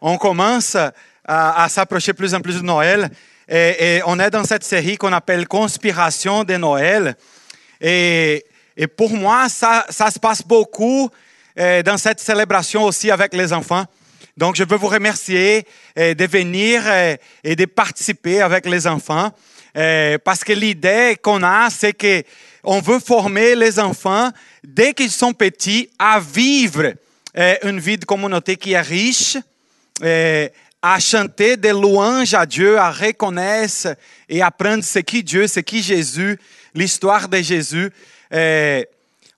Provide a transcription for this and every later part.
On commence à s'approcher plus en plus de Noël. Et on est dans cette série qu'on appelle « Conspiration de Noël ». Et pour moi, ça se passe beaucoup dans cette célébration aussi avec les enfants. Donc, je veux vous remercier de venir et de participer avec les enfants. Parce que l'idée qu'on a, c'est qu'on veut former les enfants, dès qu'ils sont petits, à vivre une vie de communauté qui est riche, à chanter des louanges à Dieu, à reconnaître et apprendre ce qui Dieu, ce qui Jésus, l'histoire de Jésus.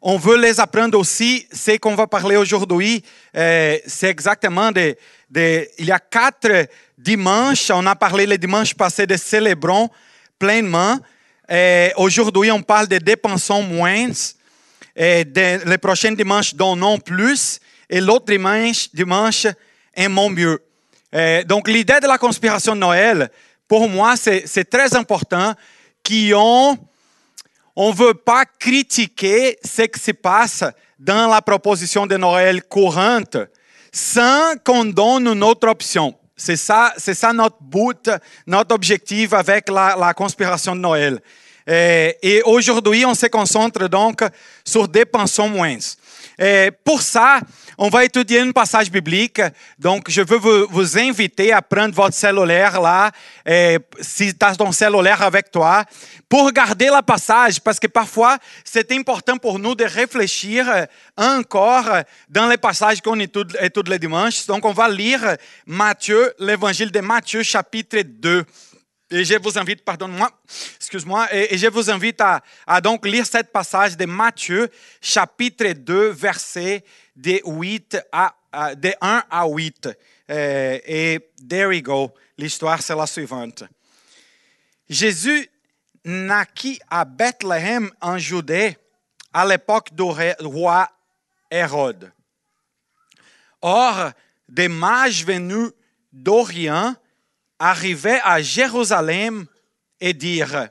On veut les apprendre aussi, ce qu'on va parler aujourd'hui, c'est exactement il y a 4 dimanches, on a parlé le dimanche passé de célébrons pleinement. Aujourd'hui, on parle de dépensons moins. Le prochain dimanche, donnons plus. Et l'autre dimanche, aimons mieux. Donc, l'idée de la conspiration de Noël, pour moi, c'est très important qu'on ne veut pas critiquer ce qui se passe dans la proposition de Noël courante sans qu'on donne une autre option. C'est ça notre but, notre objectif avec la conspiration de Noël. Et aujourd'hui, on se concentre donc sur Dépensons moins. Et pour ça, on va étudier une passage biblique. Donc, je veux vous inviter à prendre votre cellulaire là, si tu as ton cellulaire avec toi, pour regarder la passage, parce que parfois, c'est important pour nous de réfléchir encore dans les passages qu'on étudie les dimanches. Donc, on va lire Matthieu, l'évangile de Matthieu, chapitre 2. Et je vous invite, je vous invite à donc lire cette passage de Matthieu, chapitre 2, versets de 1 à 8. Et there we go, l'histoire c'est la suivante. Jésus naquit à Bethléem en Judée à l'époque du roi Hérode. Or, des mages venus d'Orient arrivaient à Jérusalem et dirent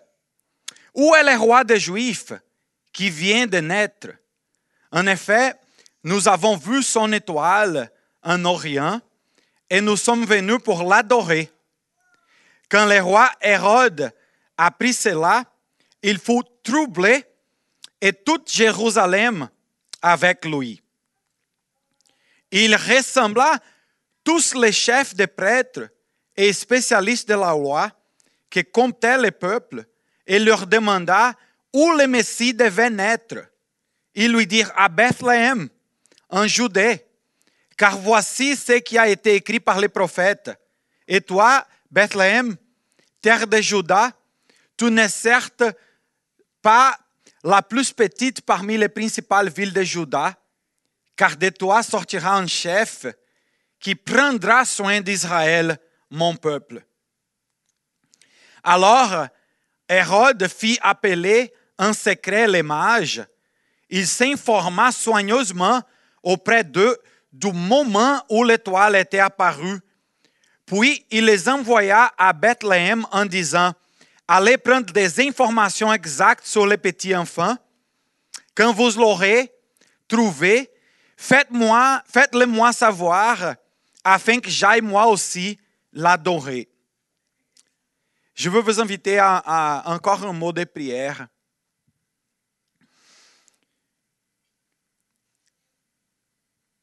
« Où est le roi des Juifs qui vient de naître? En effet, nous avons vu son étoile en Orient et nous sommes venus pour l'adorer. » Quand le roi Hérode apprit cela, il fut troublé et toute Jérusalem avec lui. Il rassembla tous les chefs des prêtres et spécialiste de la loi, qui comptait le peuple, et leur demanda où le Messie devait naître. Ils lui dirent à Bethléem, en Judée, car voici ce qui a été écrit par les prophètes. Et toi, Bethléem, terre de Juda, tu n'es certes pas la plus petite parmi les principales villes de Juda, car de toi sortira un chef qui prendra soin d'Israël, mon peuple. Alors, Hérode fit appeler en secret les mages. Il s'informa soigneusement auprès d'eux du moment où l'étoile était apparue. Puis, il les envoya à Bethléem en disant, « Allez prendre des informations exactes sur les petits enfants. Quand vous l'aurez trouvé, faites-le-moi savoir, afin que j'aille moi aussi l'adorer. » Je veux vous inviter à encore un mot de prière.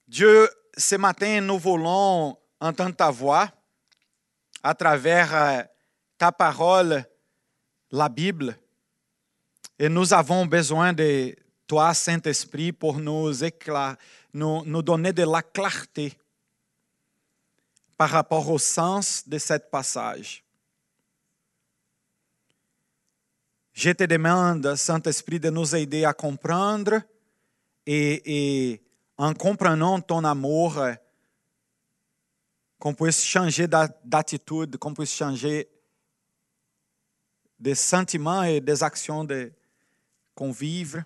Dieu, ce matin, nous voulons entendre ta voix à travers ta parole, la Bible. Et nous avons besoin de toi, Saint-Esprit, pour nous donner de la clarté par rapport au sens de cette passage. Je te demande, Saint-Esprit, de nous aider à comprendre et en comprenant ton amour, qu'on puisse changer d'attitude, qu'on puisse changer des sentiments et des actions qu'on vive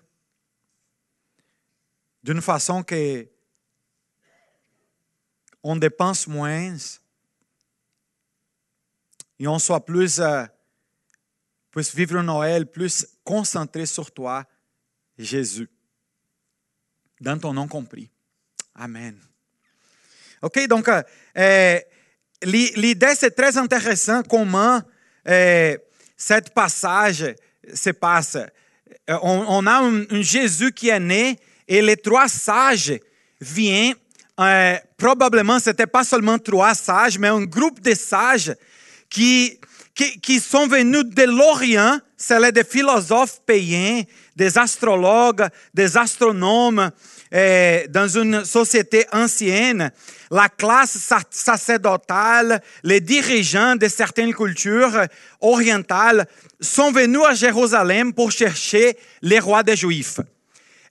d'une façon que on dépense moins et on soit puisse vivre Noël plus concentré sur toi, Jésus. Dans ton nom compris. Amen. OK? Donc, l'idée, c'est très intéressant comment cette passage se passe. On a un Jésus qui est né et les trois sages viennent. Probablement, ce n'était pas seulement trois sages, mais un groupe de sages qui sont venus de l'Orient. C'est des philosophes païens, des astrologues, des astronomes. Dans une société ancienne, la classe sacerdotale, les dirigeants de certaines cultures orientales sont venus à Jérusalem pour chercher les rois des Juifs.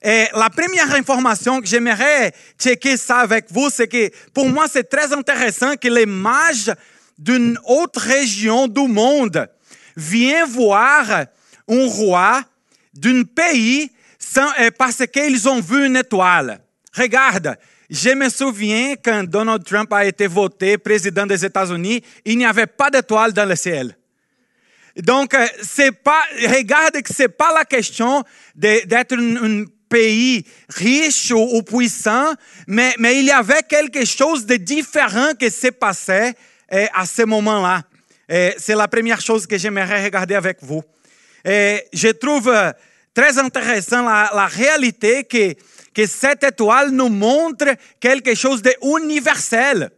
Et la première information que j'aimerais checker ça avec vous, c'est que pour moi c'est très intéressant que les mages d'une autre région du monde viennent voir un roi d'un pays parce qu'ils ont vu une étoile. Regarde, je me souviens quand Donald Trump a été voté président des États-Unis, il n'y avait pas d'étoile dans le ciel. Donc, regarde que ce n'est pas la question d'être un pays riche ou puissant, mais il y avait quelque chose de différent qui se passait à ce moment-là. C'est la première chose que j'aimerais regarder avec vous. Je trouve très intéressant la réalité que cette étoile nous montre quelque chose d'universel.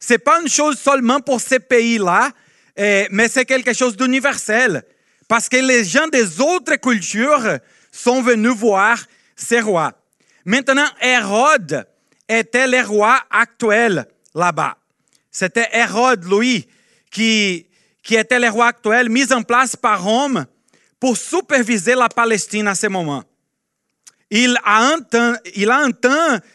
Ce n'est pas une chose seulement pour ces pays-là, mais c'est quelque chose d'universel. Parce que les gens des autres cultures sont venus voir ces rois. Maintenant, Hérode était le roi actuel là-bas. C'était Hérode, lui, qui était le roi actuel mis en place par Rome pour superviser la Palestine à ce moment. Il entend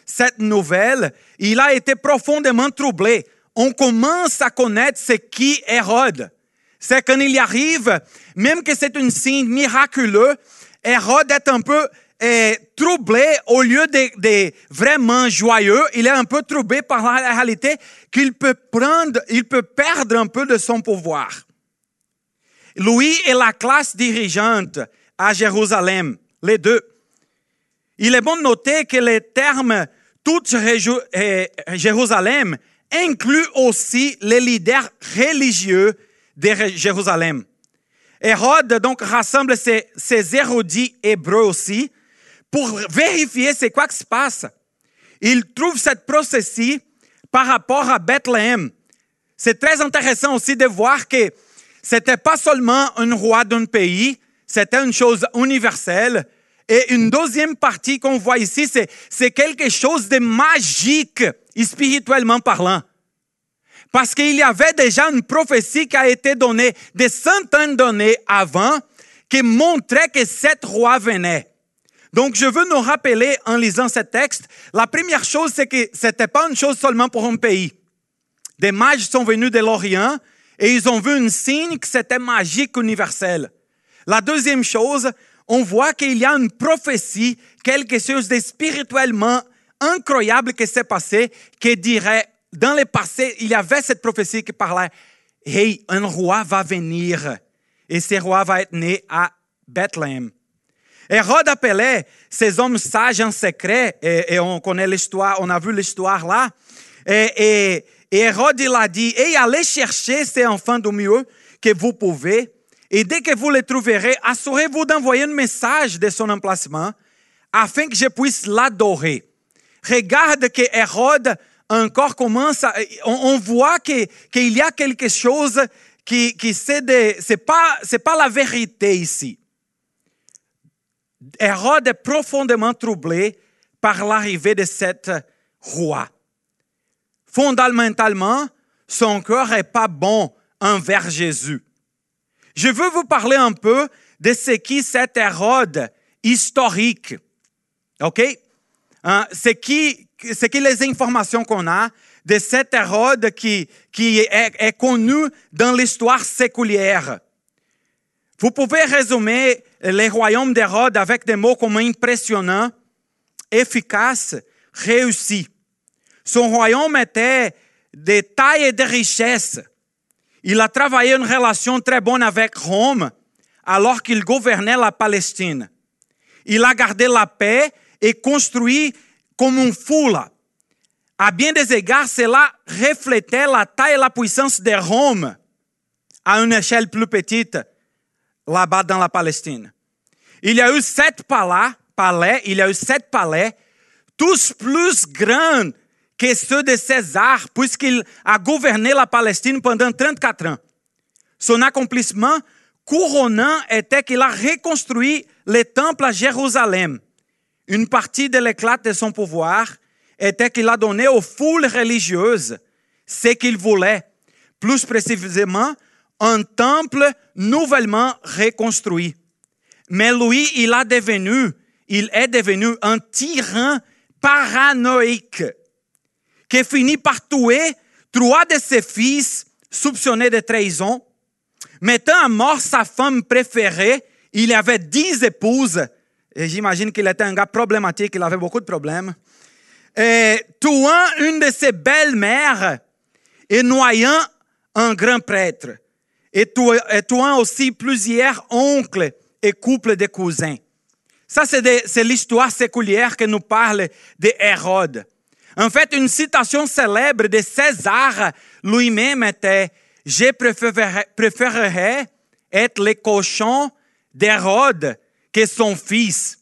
cette nouvelle, il a été profondément troublé. On commence à connaître ce qui est Hérode. C'est quand il arrive, même que c'est un signe miraculeux, Hérode est un peu troublé au lieu de vraiment joyeux. Il est un peu troublé par la réalité qu'il peut perdre un peu de son pouvoir. Lui et la classe dirigeante à Jérusalem, les deux. Il est bon de noter que le terme « toute Jérusalem » inclut aussi les leaders religieux de Jérusalem. Hérode donc rassemble ses érudits hébreux aussi pour vérifier c'est quoi qui se passe. Il trouve cette prophétie par rapport à Bethléem. C'est très intéressant aussi de voir que c'était pas seulement un roi d'un pays, c'était une chose universelle. Et une deuxième partie qu'on voit ici, c'est quelque chose de magique, spirituellement parlant. Parce qu'il y avait déjà une prophétie qui a été donnée des centaines d'années avant, qui montrait que cet roi venait. Donc, je veux nous rappeler, en lisant ce texte, la première chose, c'est que c'était pas une chose seulement pour un pays. Des mages sont venus de l'Orient, et ils ont vu un signe que c'était magique universel. La deuxième chose, on voit qu'il y a une prophétie, quelque chose de spirituellement incroyable qui s'est passé, qui dirait, dans le passé, il y avait cette prophétie qui parlait, « Hey, un roi va venir, et ce roi va être né à Bethléem. » Hérode appelait ces hommes sages en secret, et on connaît l'histoire, on a vu l'histoire là, et Hérode, il a dit, « Hey, allez chercher ces enfants du mieux que vous pouvez, et dès que vous les trouverez, assurez-vous d'envoyer un message de son emplacement afin que je puisse l'adorer. » Regarde que Hérode encore commence, on voit qu'il y a quelque chose qui c'est pas la vérité ici. Hérode est profondément troublé par l'arrivée de cet roi. Fondamentalement, son cœur n'est pas bon envers Jésus. Je veux vous parler un peu de ce qui cet Hérode historique. OK? C'est qui les informations qu'on a de cet Hérode qui est connu dans l'histoire séculière. Vous pouvez résumer les royaumes d'Hérode avec des mots comme impressionnant, efficace, réussi. Son royaume était de taille et de richesse. Il a travaillé une relation très bonne avec Rome alors qu'il gouvernait la Palestine. Il a gardé la paix et construit comme un fou. À bien des égards, cela reflétait la taille et la puissance de Rome à une échelle plus petite là-bas dans la Palestine. Il y a eu 7 palais, tous plus grands que ceux de César, puisqu'il a gouverné la Palestine pendant 34 ans. Son accomplissement couronnant était qu'il a reconstruit le temple à Jérusalem. Une partie de l'éclat de son pouvoir était qu'il a donné aux foules religieuses ce qu'ils voulaient, plus précisément un temple nouvellement reconstruit. Mais lui, il est devenu un tyran paranoïaque qui finit par tuer 3 de ses fils soupçonnés de trahison. Mettant à mort sa femme préférée, il avait 10 épouses. Et j'imagine qu'il était un gars problématique, il avait beaucoup de problèmes. Et tuant une de ses belles-mères et noyant un grand prêtre. Et tuant aussi plusieurs oncles et couples de cousins. Ça, c'est l'histoire séculière que nous parle de Hérode. En fait, une citation célèbre de César lui-même était « Je préférerais être le cochon d'Hérode que son fils. »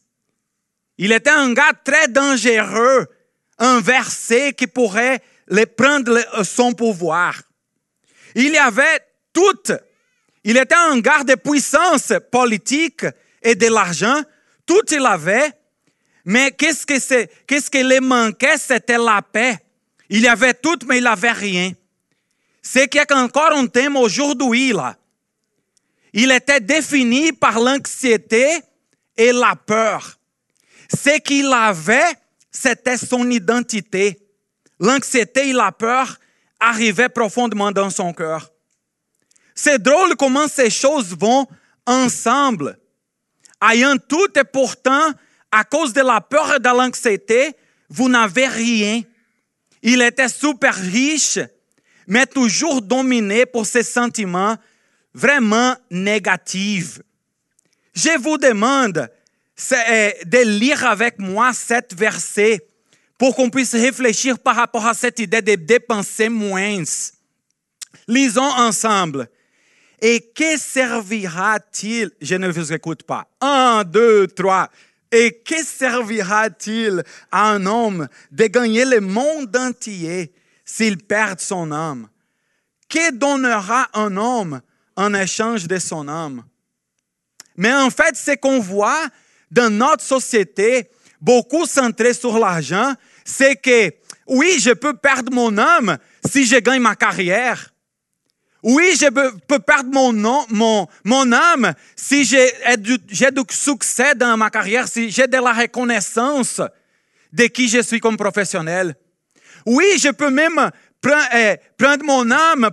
Il était un gars très dangereux, inversé, qui pourrait le prendre son pouvoir. Il était un gars de puissance politique et de l'argent. Tout il avait, mais qu'est-ce qui lui manquait, c'était la paix. Il avait tout, mais il n'avait rien. C'est qu'il y a encore un thème aujourd'hui là. Il était défini par l'anxiété et la peur. Ce qu'il avait, c'était son identité. L'anxiété et la peur arrivaient profondément dans son cœur. C'est drôle comment ces choses vont ensemble. Ayant tout et pourtant, à cause de la peur et de l'anxiété, vous n'avez rien. Il était super riche, mais toujours dominé par ces sentiments vraiment négatifs. Je vous demande de lire avec moi 7 versets pour qu'on puisse réfléchir par rapport à cette idée de dépenser moins. Lisons ensemble. Et que servira-t-il? Je ne vous écoute pas. 1, 2, 3. Et que servira-t-il à un homme de gagner le monde entier s'il perd son âme? Que donnera un homme en échange de son âme? Mais en fait, ce qu'on voit dans notre société, beaucoup centrée sur l'argent, c'est que, oui, je peux perdre mon âme si je gagne ma carrière. Oui, je peux perdre mon âme si j'ai du succès dans ma carrière, si j'ai de la reconnaissance de qui je suis comme professionnel. Oui, je peux même perdre mon âme,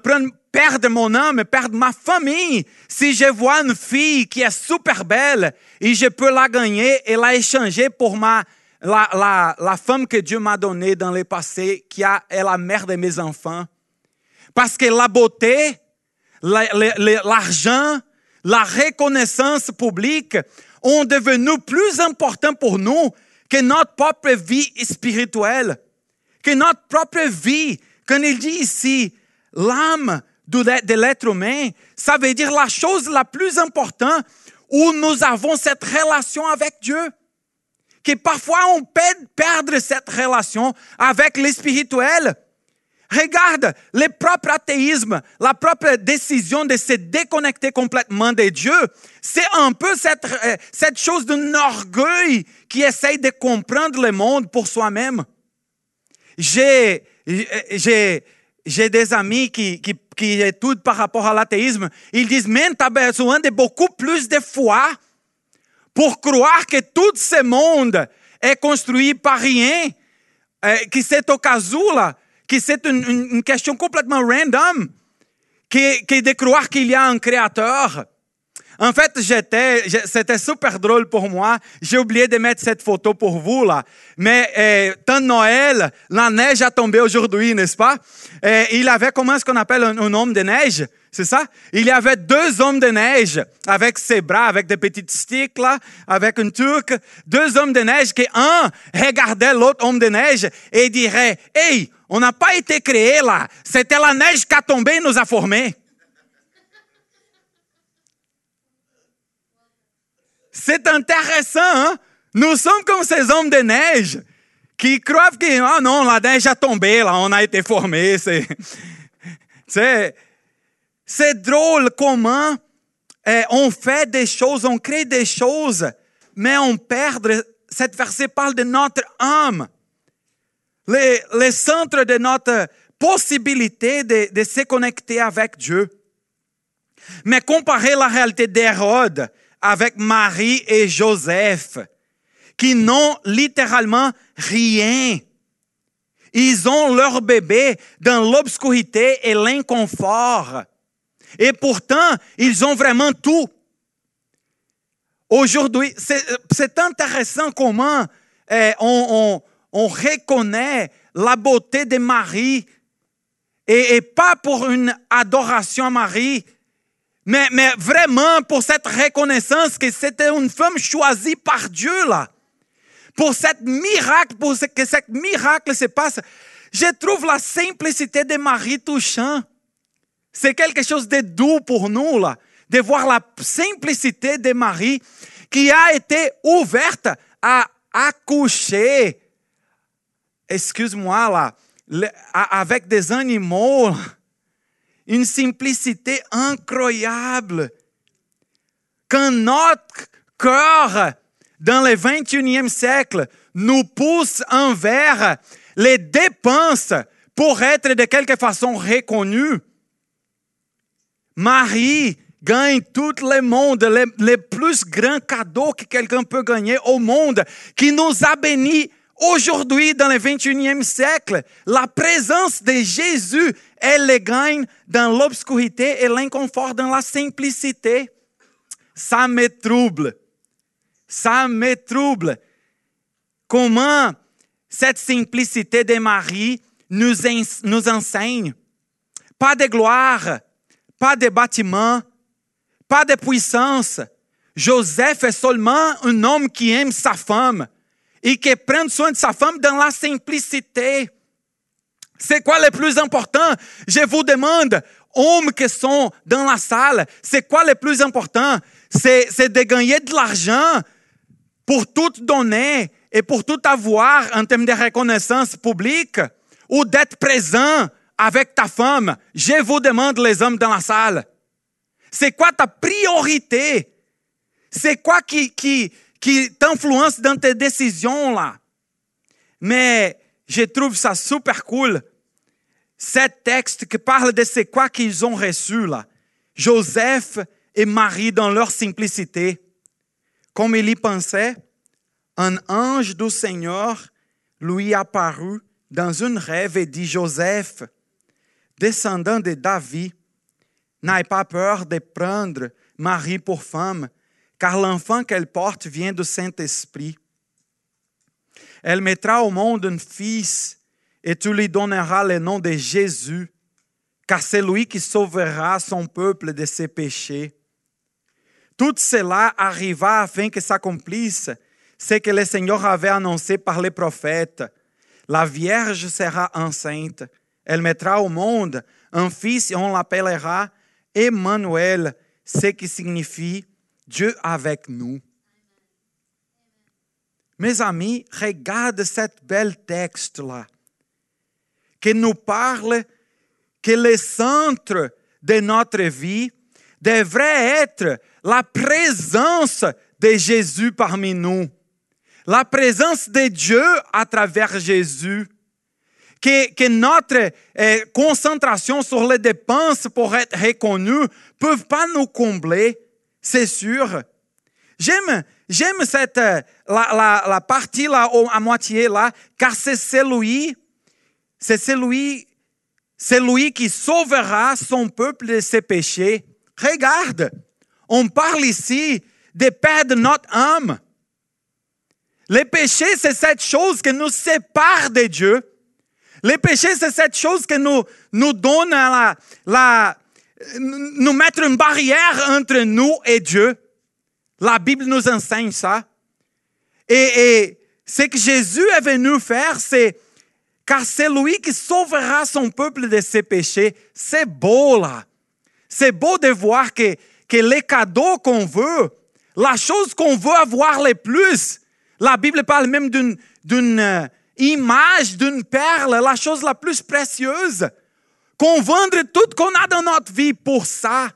perdre ma famille si je vois une fille qui est super belle et je peux la gagner et la échanger pour la femme que Dieu m'a donnée dans le passé qui est la mère de mes enfants. Parce que la beauté, l'argent, la reconnaissance publique ont devenu plus importants pour nous que notre propre vie spirituelle, que notre propre vie. Quand il dit ici l'âme de l'être humain, ça veut dire la chose la plus importante où nous avons cette relation avec Dieu. Que parfois on peut perdre cette relation avec le spirituel. Regarde le propre athéisme, la propre décision de se déconnecter complètement de Dieu. C'est un peu cette chose d'un orgueil qui essaye de comprendre le monde pour soi-même. J'ai des amis qui étudient par rapport à l'athéisme. Ils disent, mais tu as besoin de beaucoup plus de foi pour croire que tout ce monde est construit par rien, que cette occasion-là, que c'est une question complètement random, que de croire qu'il y a un créateur. En fait, c'était super drôle pour moi. J'ai oublié de mettre cette photo pour vous là. Mais tant Noël, la neige a tombé aujourd'hui, n'est-ce pas? Il avait, comment est-ce qu'on appelle un homme de neige? C'est ça? Il y avait deux hommes de neige avec ses bras, avec des petites sticks là, avec une tuque. Deux hommes de neige qui, un, regardait l'autre homme de neige et dirait, « Hey, on n'a pas été créés là. C'était la neige qui a tombé et nous a formés. » C'est intéressant, hein? Nous sommes comme ces hommes de neige qui croient que, ah non, la neige a tombé, là, on a été formés. C'est drôle comment on fait des choses, on crée des choses, mais on perd. Cet verset parle de notre âme. Le centre de notre possibilité de se connecter avec Dieu. Mais comparer la réalité d'Hérode avec Marie et Joseph, qui n'ont littéralement rien. Ils ont leur bébé dans l'obscurité et l'inconfort. Et pourtant, ils ont vraiment tout. Aujourd'hui, c'est intéressant comment on reconnaît la beauté de Marie, et pas pour une adoration à Marie, mais vraiment pour cette reconnaissance que c'était une femme choisie par Dieu là. Pour que ce miracle se passe. Je trouve la simplicité de Marie touchante. C'est quelque chose de doux pour nous là, de voir la simplicité de Marie qui a été ouverte à accoucher. Excuse-moi là, avec des animaux. Une simplicité incroyable. Quand notre cœur, dans le 21e siècle, nous pousse envers les dépenses pour être de quelque façon reconnus, Marie gagne tout le monde, le plus grand cadeau que quelqu'un peut gagner au monde, qui nous a bénis. Aujourd'hui, dans le 21e siècle, la présence de Jésus, elle les gagne dans l'obscurité et l'inconfort, dans la simplicité. Ça me trouble. Ça me trouble. Comment cette simplicité de Marie nous enseigne? Pas de gloire, pas de bâtiment, pas de puissance. Joseph est seulement un homme qui aime sa femme et qui prend soin de sa femme dans la simplicité. C'est quoi le plus important? Je vous demande, hommes qui sont dans la salle, c'est quoi le plus important? C'est de gagner de l'argent pour tout donner et pour tout avoir en termes de reconnaissance publique, ou d'être présent avec ta femme? Je vous demande, les hommes dans la salle, c'est quoi ta priorité? C'est quoi qui t'influence dans tes décisions là? Mais je trouve ça super cool, ce texte qui parle de ce quoi qu'ils ont reçu là. Joseph et Marie dans leur simplicité. Comme il y pensait, un ange du Seigneur lui apparut dans un rêve et dit, Joseph, descendant de David, n'aie pas peur de prendre Marie pour femme, car l'enfant qu'elle porte vient du Saint-Esprit. Elle mettra au monde un fils, et tu lui donneras le nom de Jésus, car c'est lui qui sauvera son peuple de ses péchés. Tout cela arriva afin que s'accomplisse ce que le Seigneur avait annoncé par les prophètes. La Vierge sera enceinte. Elle mettra au monde un fils et on l'appellera Emmanuel, ce qui signifie Dieu avec nous. Mes amis, regarde cette belle texte-là, qui nous parle que le centre de notre vie devrait être la présence de Jésus parmi nous, la présence de Dieu à travers Jésus, que notre concentration sur les dépenses pour être reconnues ne peut pas nous combler. C'est sûr. J'aime cette la partie là à moitié là, car c'est lui qui sauvera son peuple de ses péchés. Regarde, On parle ici des péchés de notre âme. Les péchés, c'est cette chose qui nous sépare de Dieu. Les péchés, c'est cette chose qui nous donne nous mettre une barrière entre nous et Dieu. La Bible nous enseigne ça. Et ce que Jésus est venu faire, c'est car c'est lui qui sauvera son peuple de ses péchés. C'est beau là. C'est beau de voir que les cadeaux qu'on veut, la chose qu'on veut avoir le plus, la Bible parle même d'une image, d'une perle, la chose la plus précieuse, qu'on vendre tout qu'on a dans notre vie pour ça.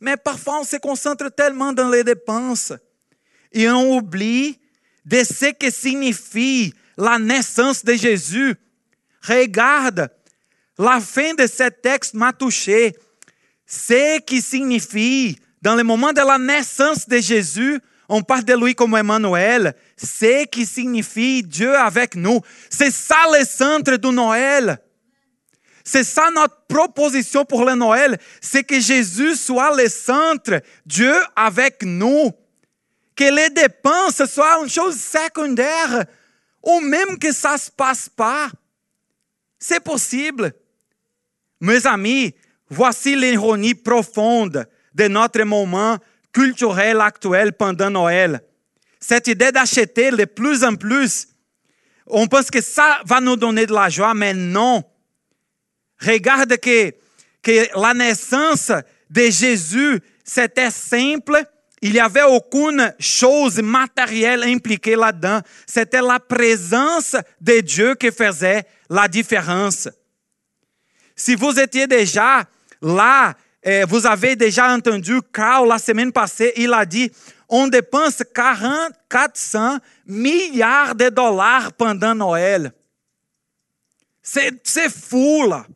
Mais parfois, on se concentre tellement dans les dépenses et on oublie de ce que signifie la naissance de Jésus. Regarde, la fin de ce texte m'a touché. Ce qui signifie, dans le moment de la naissance de Jésus, on parle de lui comme Emmanuel, ce qui signifie Dieu avec nous. C'est ça le centre de Noël. C'est ça notre proposition pour le Noël, c'est que Jésus soit le centre, Dieu avec nous. Que les dépenses soient une chose secondaire, ou même que ça ne se passe pas. C'est possible. Mes amis, voici l'ironie profonde de notre moment culturel actuel pendant Noël. Cette idée d'acheter de plus en plus, on pense que ça va nous donner de la joie, mais non. Regarde que la naissance de Jésus, c'était simple. Il n'y avait aucune chose matérielle impliquée là-dedans. C'était la présence de Dieu qui faisait la différence. Si vous étiez déjà là, vous avez déjà entendu Carl la semaine passée, il a dit « On dépense 400 milliards de dollars pendant Noël. » C'est fou là.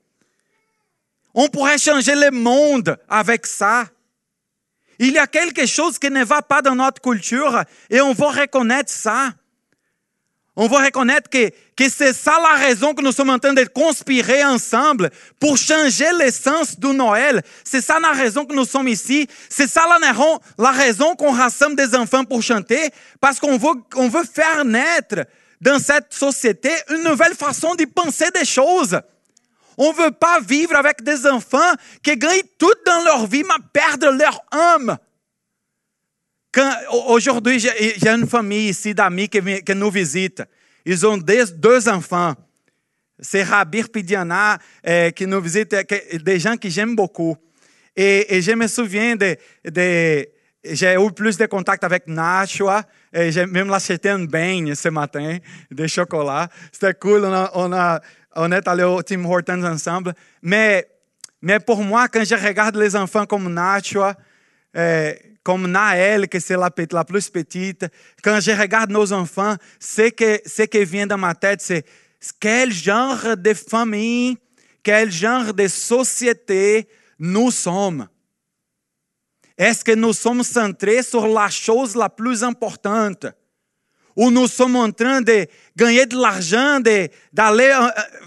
On pourrait changer le monde avec ça. Il y a quelque chose qui ne va pas dans notre culture et on va reconnaître ça. On va reconnaître que c'est ça la raison que nous sommes en train de conspirer ensemble pour changer l'essence du Noël. C'est ça la raison que nous sommes ici. C'est ça la raison qu'on rassemble des enfants pour chanter, parce qu'on veut faire naître dans cette société une nouvelle façon de penser des choses. On ne veut pas vivre avec des enfants qui gagnent tout dans leur vie, mais perdent leur âme. Aujourd'hui, j'ai une famille ici d'amis qui nous visite. Ils ont deux enfants. C'est Rabir Pidiana qui nous visite, des gens que j'aime beaucoup. Et je me souviens j'ai eu plus de contact avec Nashua. J'ai même acheté un bain ce matin de chocolat. C'était cool, on est allé au Tim Hortons ensemble. Mais pour moi, quand je regarde les enfants comme Nacho, comme Naël, qui c'est la plus petite, quand je regarde nos enfants, ce qui vient dans ma tête, c'est quel genre de famille, quel genre de société nous sommes. Est-ce que nous sommes centrés sur la chose la plus importante? Où nous sommes en train de gagner de l'argent, d'aller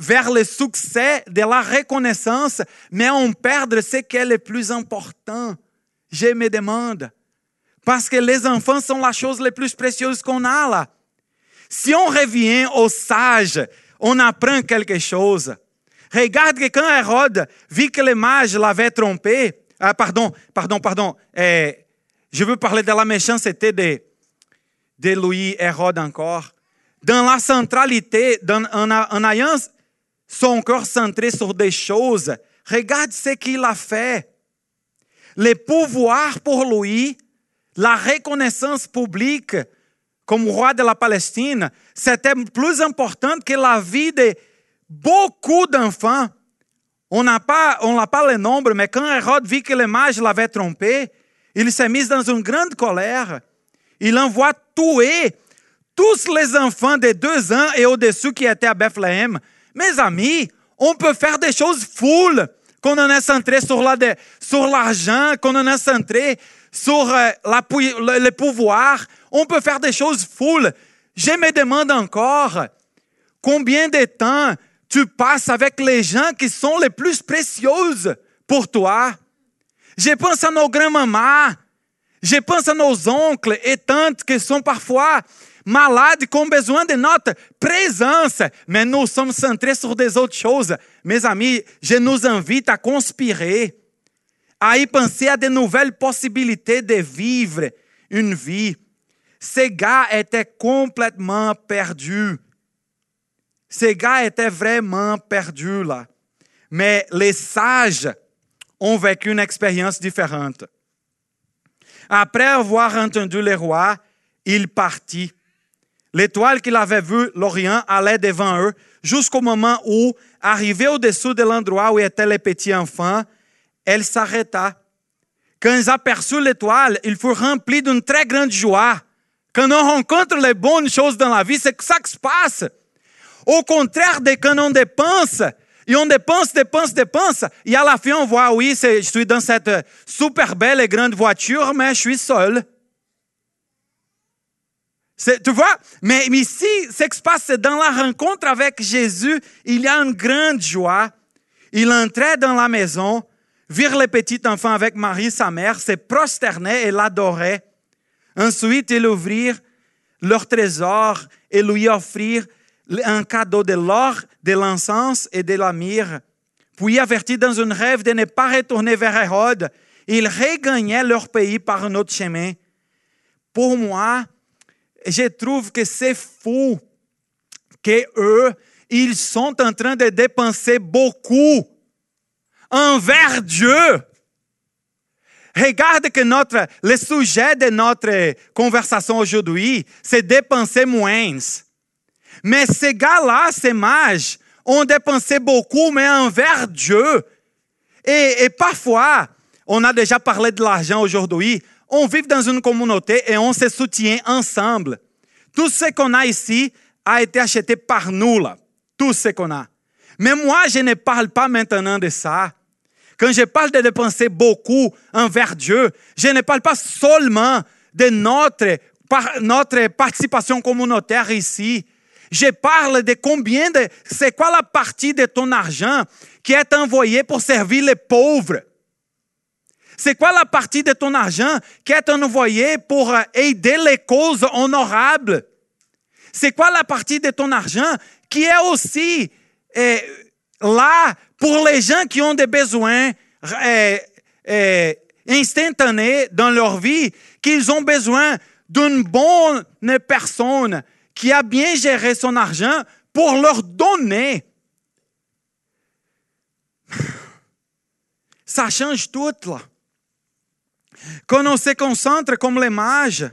vers le succès, de la reconnaissance, mais on perd ce qui est le plus important, je me demande. Parce que les enfants sont la chose la plus précieuse qu'on a là. Si on revient aux sages, on apprend quelque chose. Regarde que quand Hérode vit que les mages l'avaient trompé, je veux parler de la méchanceté de lui, Hérode encore, dans la centralité, en ayant son cœur centré sur des choses, regarde ce qu'il a fait. Le pouvoir pour lui, la reconnaissance publique comme roi de la Palestine, c'était plus important que la vie de beaucoup d'enfants. On n'a pas le nombre, mais quand Hérode vit que les mages l'avaient trompé, il s'est mis dans une grande colère. Il envoie tuer tous les enfants de 2 ans et au-dessus qui étaient à Bethléem. Mes amis, on peut faire des choses foules quand on est centré sur l'argent, quand on est centré sur le pouvoir. On peut faire des choses foules. Je me demande encore combien de temps tu passes avec les gens qui sont les plus précieuses pour toi. Je pense à nos grands-mamans Je pense à nos oncles et tantes qui sont parfois malades, qui ont besoin de notre présence. Mais nous sommes centrés sur des autres choses. Mes amis, je nous invite à conspirer, à y penser à de nouvelles possibilités de vivre une vie. Ces gars étaient complètement perdus. Ces gars étaient vraiment perdus là. Mais les sages ont vécu une expérience différente. Après avoir entendu le roi, il partit. L'étoile qu'il avait vue, l'Orient, allait devant eux jusqu'au moment où, arrivée au-dessous de l'endroit où étaient les petits enfants, elle s'arrêta. Quand ils aperçurent l'étoile, ils furent remplis d'une très grande joie. Quand on rencontre les bonnes choses dans la vie, c'est ça qui se passe. Au contraire de quand on dépense, et on dépense, et à la fin on voit, oui, je suis dans cette super belle et grande voiture, mais je suis seul. Tu vois, mais ici, ce qui se passe, c'est dans la rencontre avec Jésus, il y a une grande joie. Il entrait dans la maison, virent le petit enfant avec Marie, sa mère, se prosternaient et l'adoraient. Ensuite, ils ouvrirent leur trésor et lui offrirent un cadeau de l'or, de l'encens et de la myrrhe. Puis, avertis dans un rêve de ne pas retourner vers Hérode, ils regagnaient leur pays par un autre chemin. Pour moi, je trouve que c'est fou qu'eux, ils sont en train de dépenser beaucoup envers Dieu. Regarde que le sujet de notre conversation aujourd'hui, c'est dépenser moins. Mais ces gars-là, ces mages, ont dépensé beaucoup, mais envers Dieu. Et parfois, on a déjà parlé de l'argent aujourd'hui, on vit dans une communauté et on se soutient ensemble. Tout ce qu'on a ici a été acheté par nous, là. Tout ce qu'on a. Mais moi, je ne parle pas maintenant de ça. Quand je parle de dépenser beaucoup envers Dieu, je ne parle pas seulement de notre participation communautaire ici. Je parle de c'est quoi la partie de ton argent qui est envoyée pour servir les pauvres? C'est quoi la partie de ton argent qui est envoyée pour aider les causes honorables? C'est quoi la partie de ton argent qui est aussi là pour les gens qui ont des besoins instantanés dans leur vie, qu'ils ont besoin d'une bonne personne qui a bien géré son argent pour leur donner. Ça change tout, là. Quand on se concentre comme les mages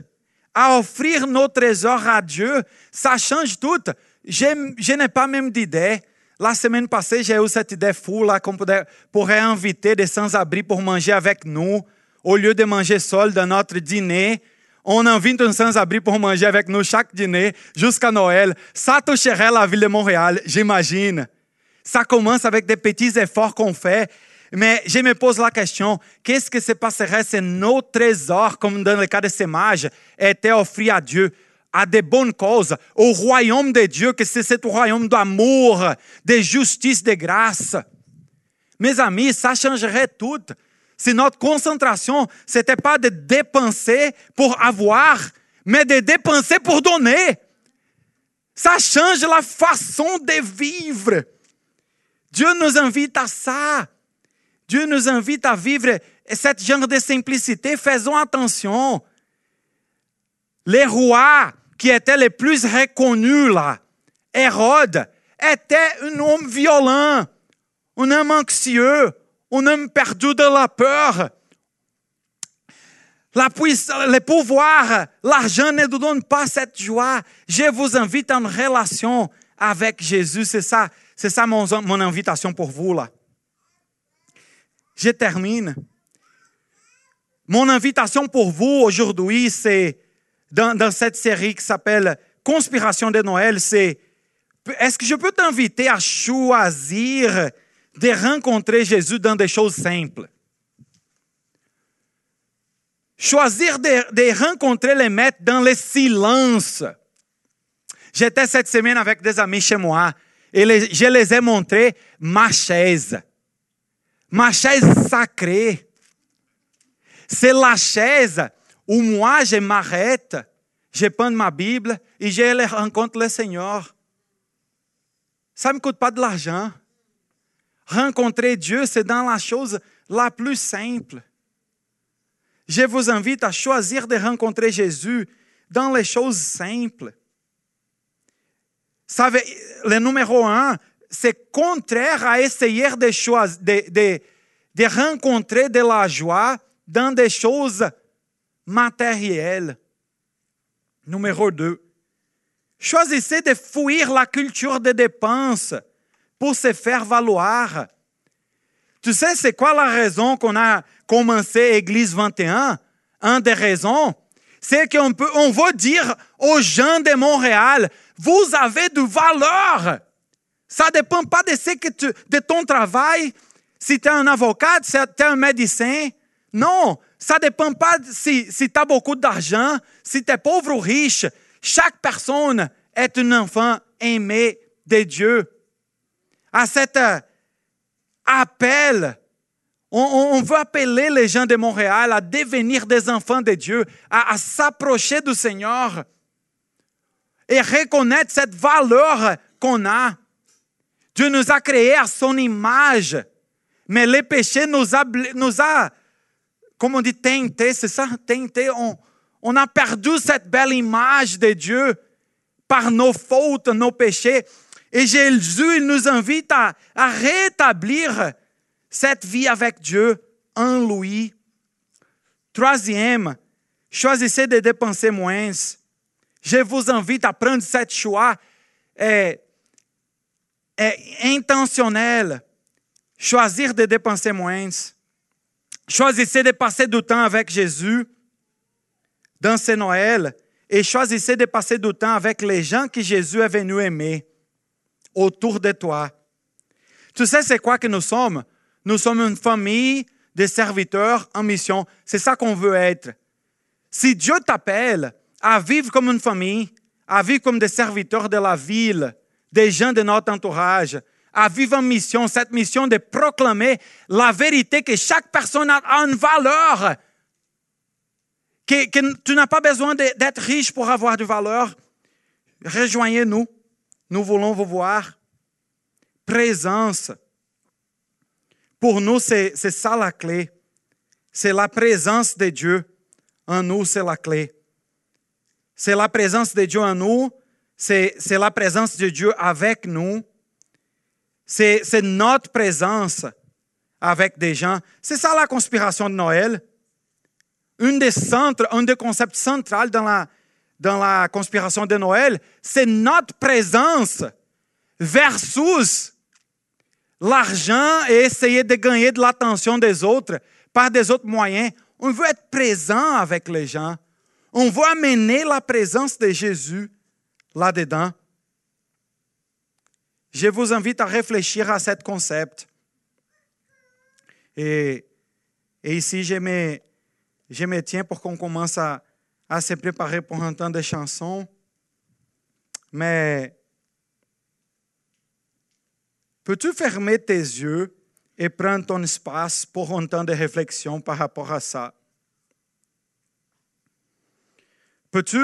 à offrir nos trésors à Dieu, ça change tout. Je n'ai pas même d'idée. La semaine passée, j'ai eu cette idée fou là qu'on pourrait inviter des sans-abri pour manger avec nous. Au lieu de manger seul dans notre dîner, on invite un sans-abri pour manger avec nous chaque dîner jusqu'à Noël. Ça toucherait la ville de Montréal, j'imagine. Ça commence avec des petits efforts qu'on fait. Mais je me pose la question, qu'est-ce qui se passerait si nos trésors, comme dans le cas de ces mages, étaient offrés à Dieu, à de bonnes causes, au royaume de Dieu, que c'est ce royaume d'amour, de justice, de grâce? Mes amis, ça changerait tout. Si notre concentration, ce n'était pas de dépenser pour avoir, mais de dépenser pour donner. Ça change la façon de vivre. Dieu nous invite à ça. Dieu nous invite à vivre ce genre de simplicité. Faisons attention. Les rois qui étaient les plus reconnus là, Hérode, était un homme violent, un homme anxieux, un homme perdu de la peur. La puissance, le pouvoir, l'argent ne nous donne pas cette joie. Je vous invite en relation avec Jésus. C'est ça mon invitation pour vous là. Je termine. Mon invitation pour vous aujourd'hui, c'est dans cette série qui s'appelle Conspiration de Noël, c'est est-ce que je peux t'inviter à choisir de rencontrer Jésus dans des choses simples. Choisir de rencontrer les maîtres dans le silence. J'étais cette semaine avec des amis chez moi et je les ai montrés ma chaise. Ma chaise sacrée. C'est la chaise où moi je m'arrête, je prends ma Bible et je rencontre le Seigneur. Ça ne me coûte pas de l'argent. Rencontrer Dieu, c'est dans la chose la plus simple. Je vous invite à choisir de rencontrer Jésus dans les choses simples. Savez, le numéro 1, c'est contraire à essayer de rencontrer de la joie dans des choses matérielles. Numéro 2, choisissez de fuir la culture des dépenses pour se faire valoir. Tu sais, c'est quoi la raison qu'on a commencé Église 21? Une des raisons, c'est qu'on veut dire aux gens de Montréal, vous avez de valeur. Ça ne dépend pas de ton travail, si tu es un avocat, si tu es un médecin. Non, ça ne dépend pas si tu as beaucoup d'argent, si tu es pauvre ou riche. Chaque personne est un enfant aimé de Dieu. À cet appel, on veut appeler les gens de Montréal à devenir des enfants de Dieu, à s'approcher du Seigneur et reconnaître cette valeur qu'on a. Dieu nous a créés à son image, mais les péchés nous a comme on dit, teinté, c'est ça, teinté. On a perdu cette belle image de Dieu par nos fautes, nos péchés. Et Jésus, il nous invite à rétablir cette vie avec Dieu en lui. Troisième, choisissez de dépenser moins. Je vous invite à prendre cette choix intentionnel. Choisir de dépenser moins. Choisissez de passer du temps avec Jésus dans ce Noël et choisissez de passer du temps avec les gens que Jésus est venu aimer autour de toi. Tu sais, c'est quoi que nous sommes? Nous sommes une famille de serviteurs en mission. C'est ça qu'on veut être. Si Dieu t'appelle à vivre comme une famille, à vivre comme des serviteurs de la ville, des gens de notre entourage, à vivre en mission, cette mission de proclamer la vérité que chaque personne a une valeur, que tu n'as pas besoin d'être riche pour avoir de valeur. Rejoignez-nous. Nous voulons vous voir. Présence. Pour nous, c'est ça la clé. C'est la présence de Dieu en nous, c'est la clé. C'est la présence de Dieu en nous. C'est la présence de Dieu avec nous. C'est notre présence avec des gens. C'est ça la conspiration de Noël. Un des concepts centraux dans la conspiration de Noël, c'est notre présence versus l'argent et essayer de gagner de l'attention des autres par des autres moyens. On veut être présent avec les gens. On veut amener la présence de Jésus là-dedans. Je vous invite à réfléchir à ce concept. Et ici, je me tiens pour qu'on commence à se préparer pour un temps de chansons. Mais peux-tu fermer tes yeux et prendre ton espace pour un temps de réflexion par rapport à ça? Peux-tu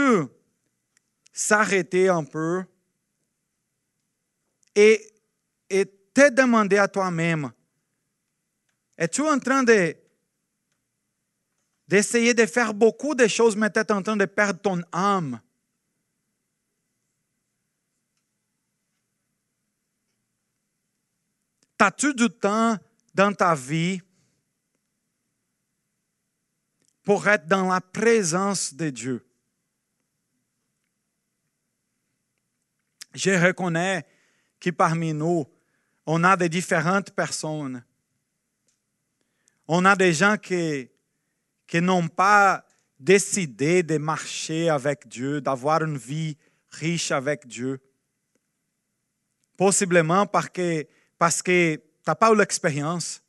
s'arrêter un peu et te demander à toi-même, es-tu en train d'essayer de faire beaucoup de choses, mais tu es en train de perdre ton âme? T'as-tu du temps dans ta vie pour être dans la présence de Dieu? Je reconnais que parmi nous, on a des différentes personnes. On a des gens qui n'ont pas décidé de marcher avec Dieu, d'avoir une vie riche avec Dieu. Possiblement parce que tu n'as pas eu l'expérience.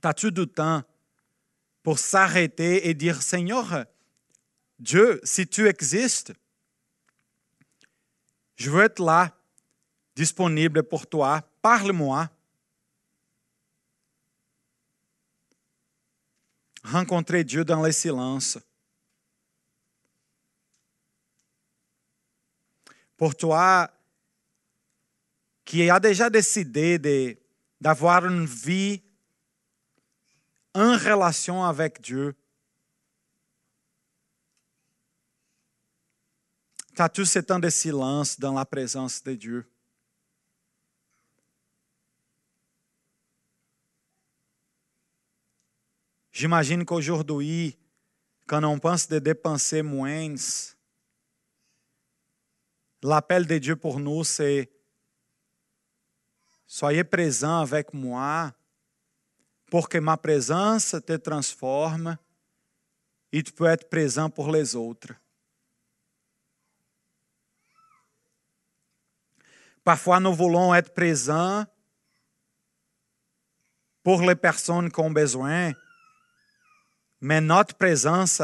T'as-tu du temps pour s'arrêter et dire, Seigneur, Dieu, si tu existes, je veux être là, disponible pour toi. Parle-moi. rencontrer Dieu dans le silence. Pour toi, qui a déjà décidé d'avoir une vie en relation avec Dieu, tu as tout ce temps de silence dans la présence de Dieu. J'imagine qu'aujourd'hui, quand on pense de dépenser moins, l'appel de Dieu pour nous, c'est « Soyez présents avec moi pour que ma présence te transforme et tu peux être présent pour les autres. » Parfois, nous voulons être présents pour les personnes qui ont besoin, mais notre présence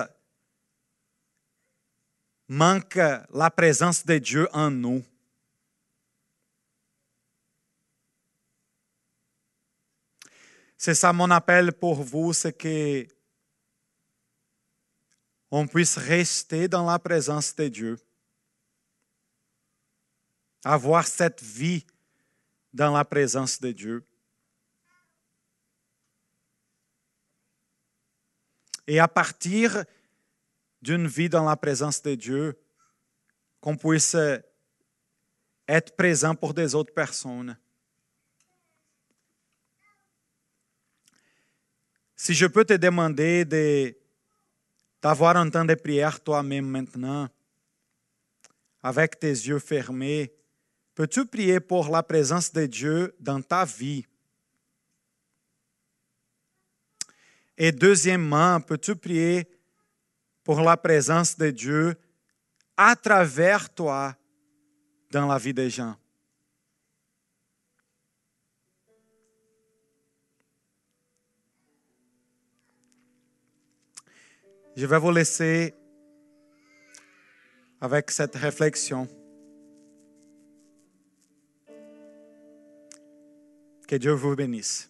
manque la présence de Dieu en nous. C'est ça mon appel pour vous, c'est que on puisse rester dans la présence de Dieu. Avoir cette vie dans la présence de Dieu. Et à partir d'une vie dans la présence de Dieu, qu'on puisse être présent pour des autres personnes. Si je peux te demander d'avoir un temps de prière toi-même maintenant, avec tes yeux fermés, peux-tu prier pour la présence de Dieu dans ta vie? Et deuxièmement, peux-tu prier pour la présence de Dieu à travers toi dans la vie des gens? Je vais vous laisser avec cette réflexion. Que Dieu vous bénisse.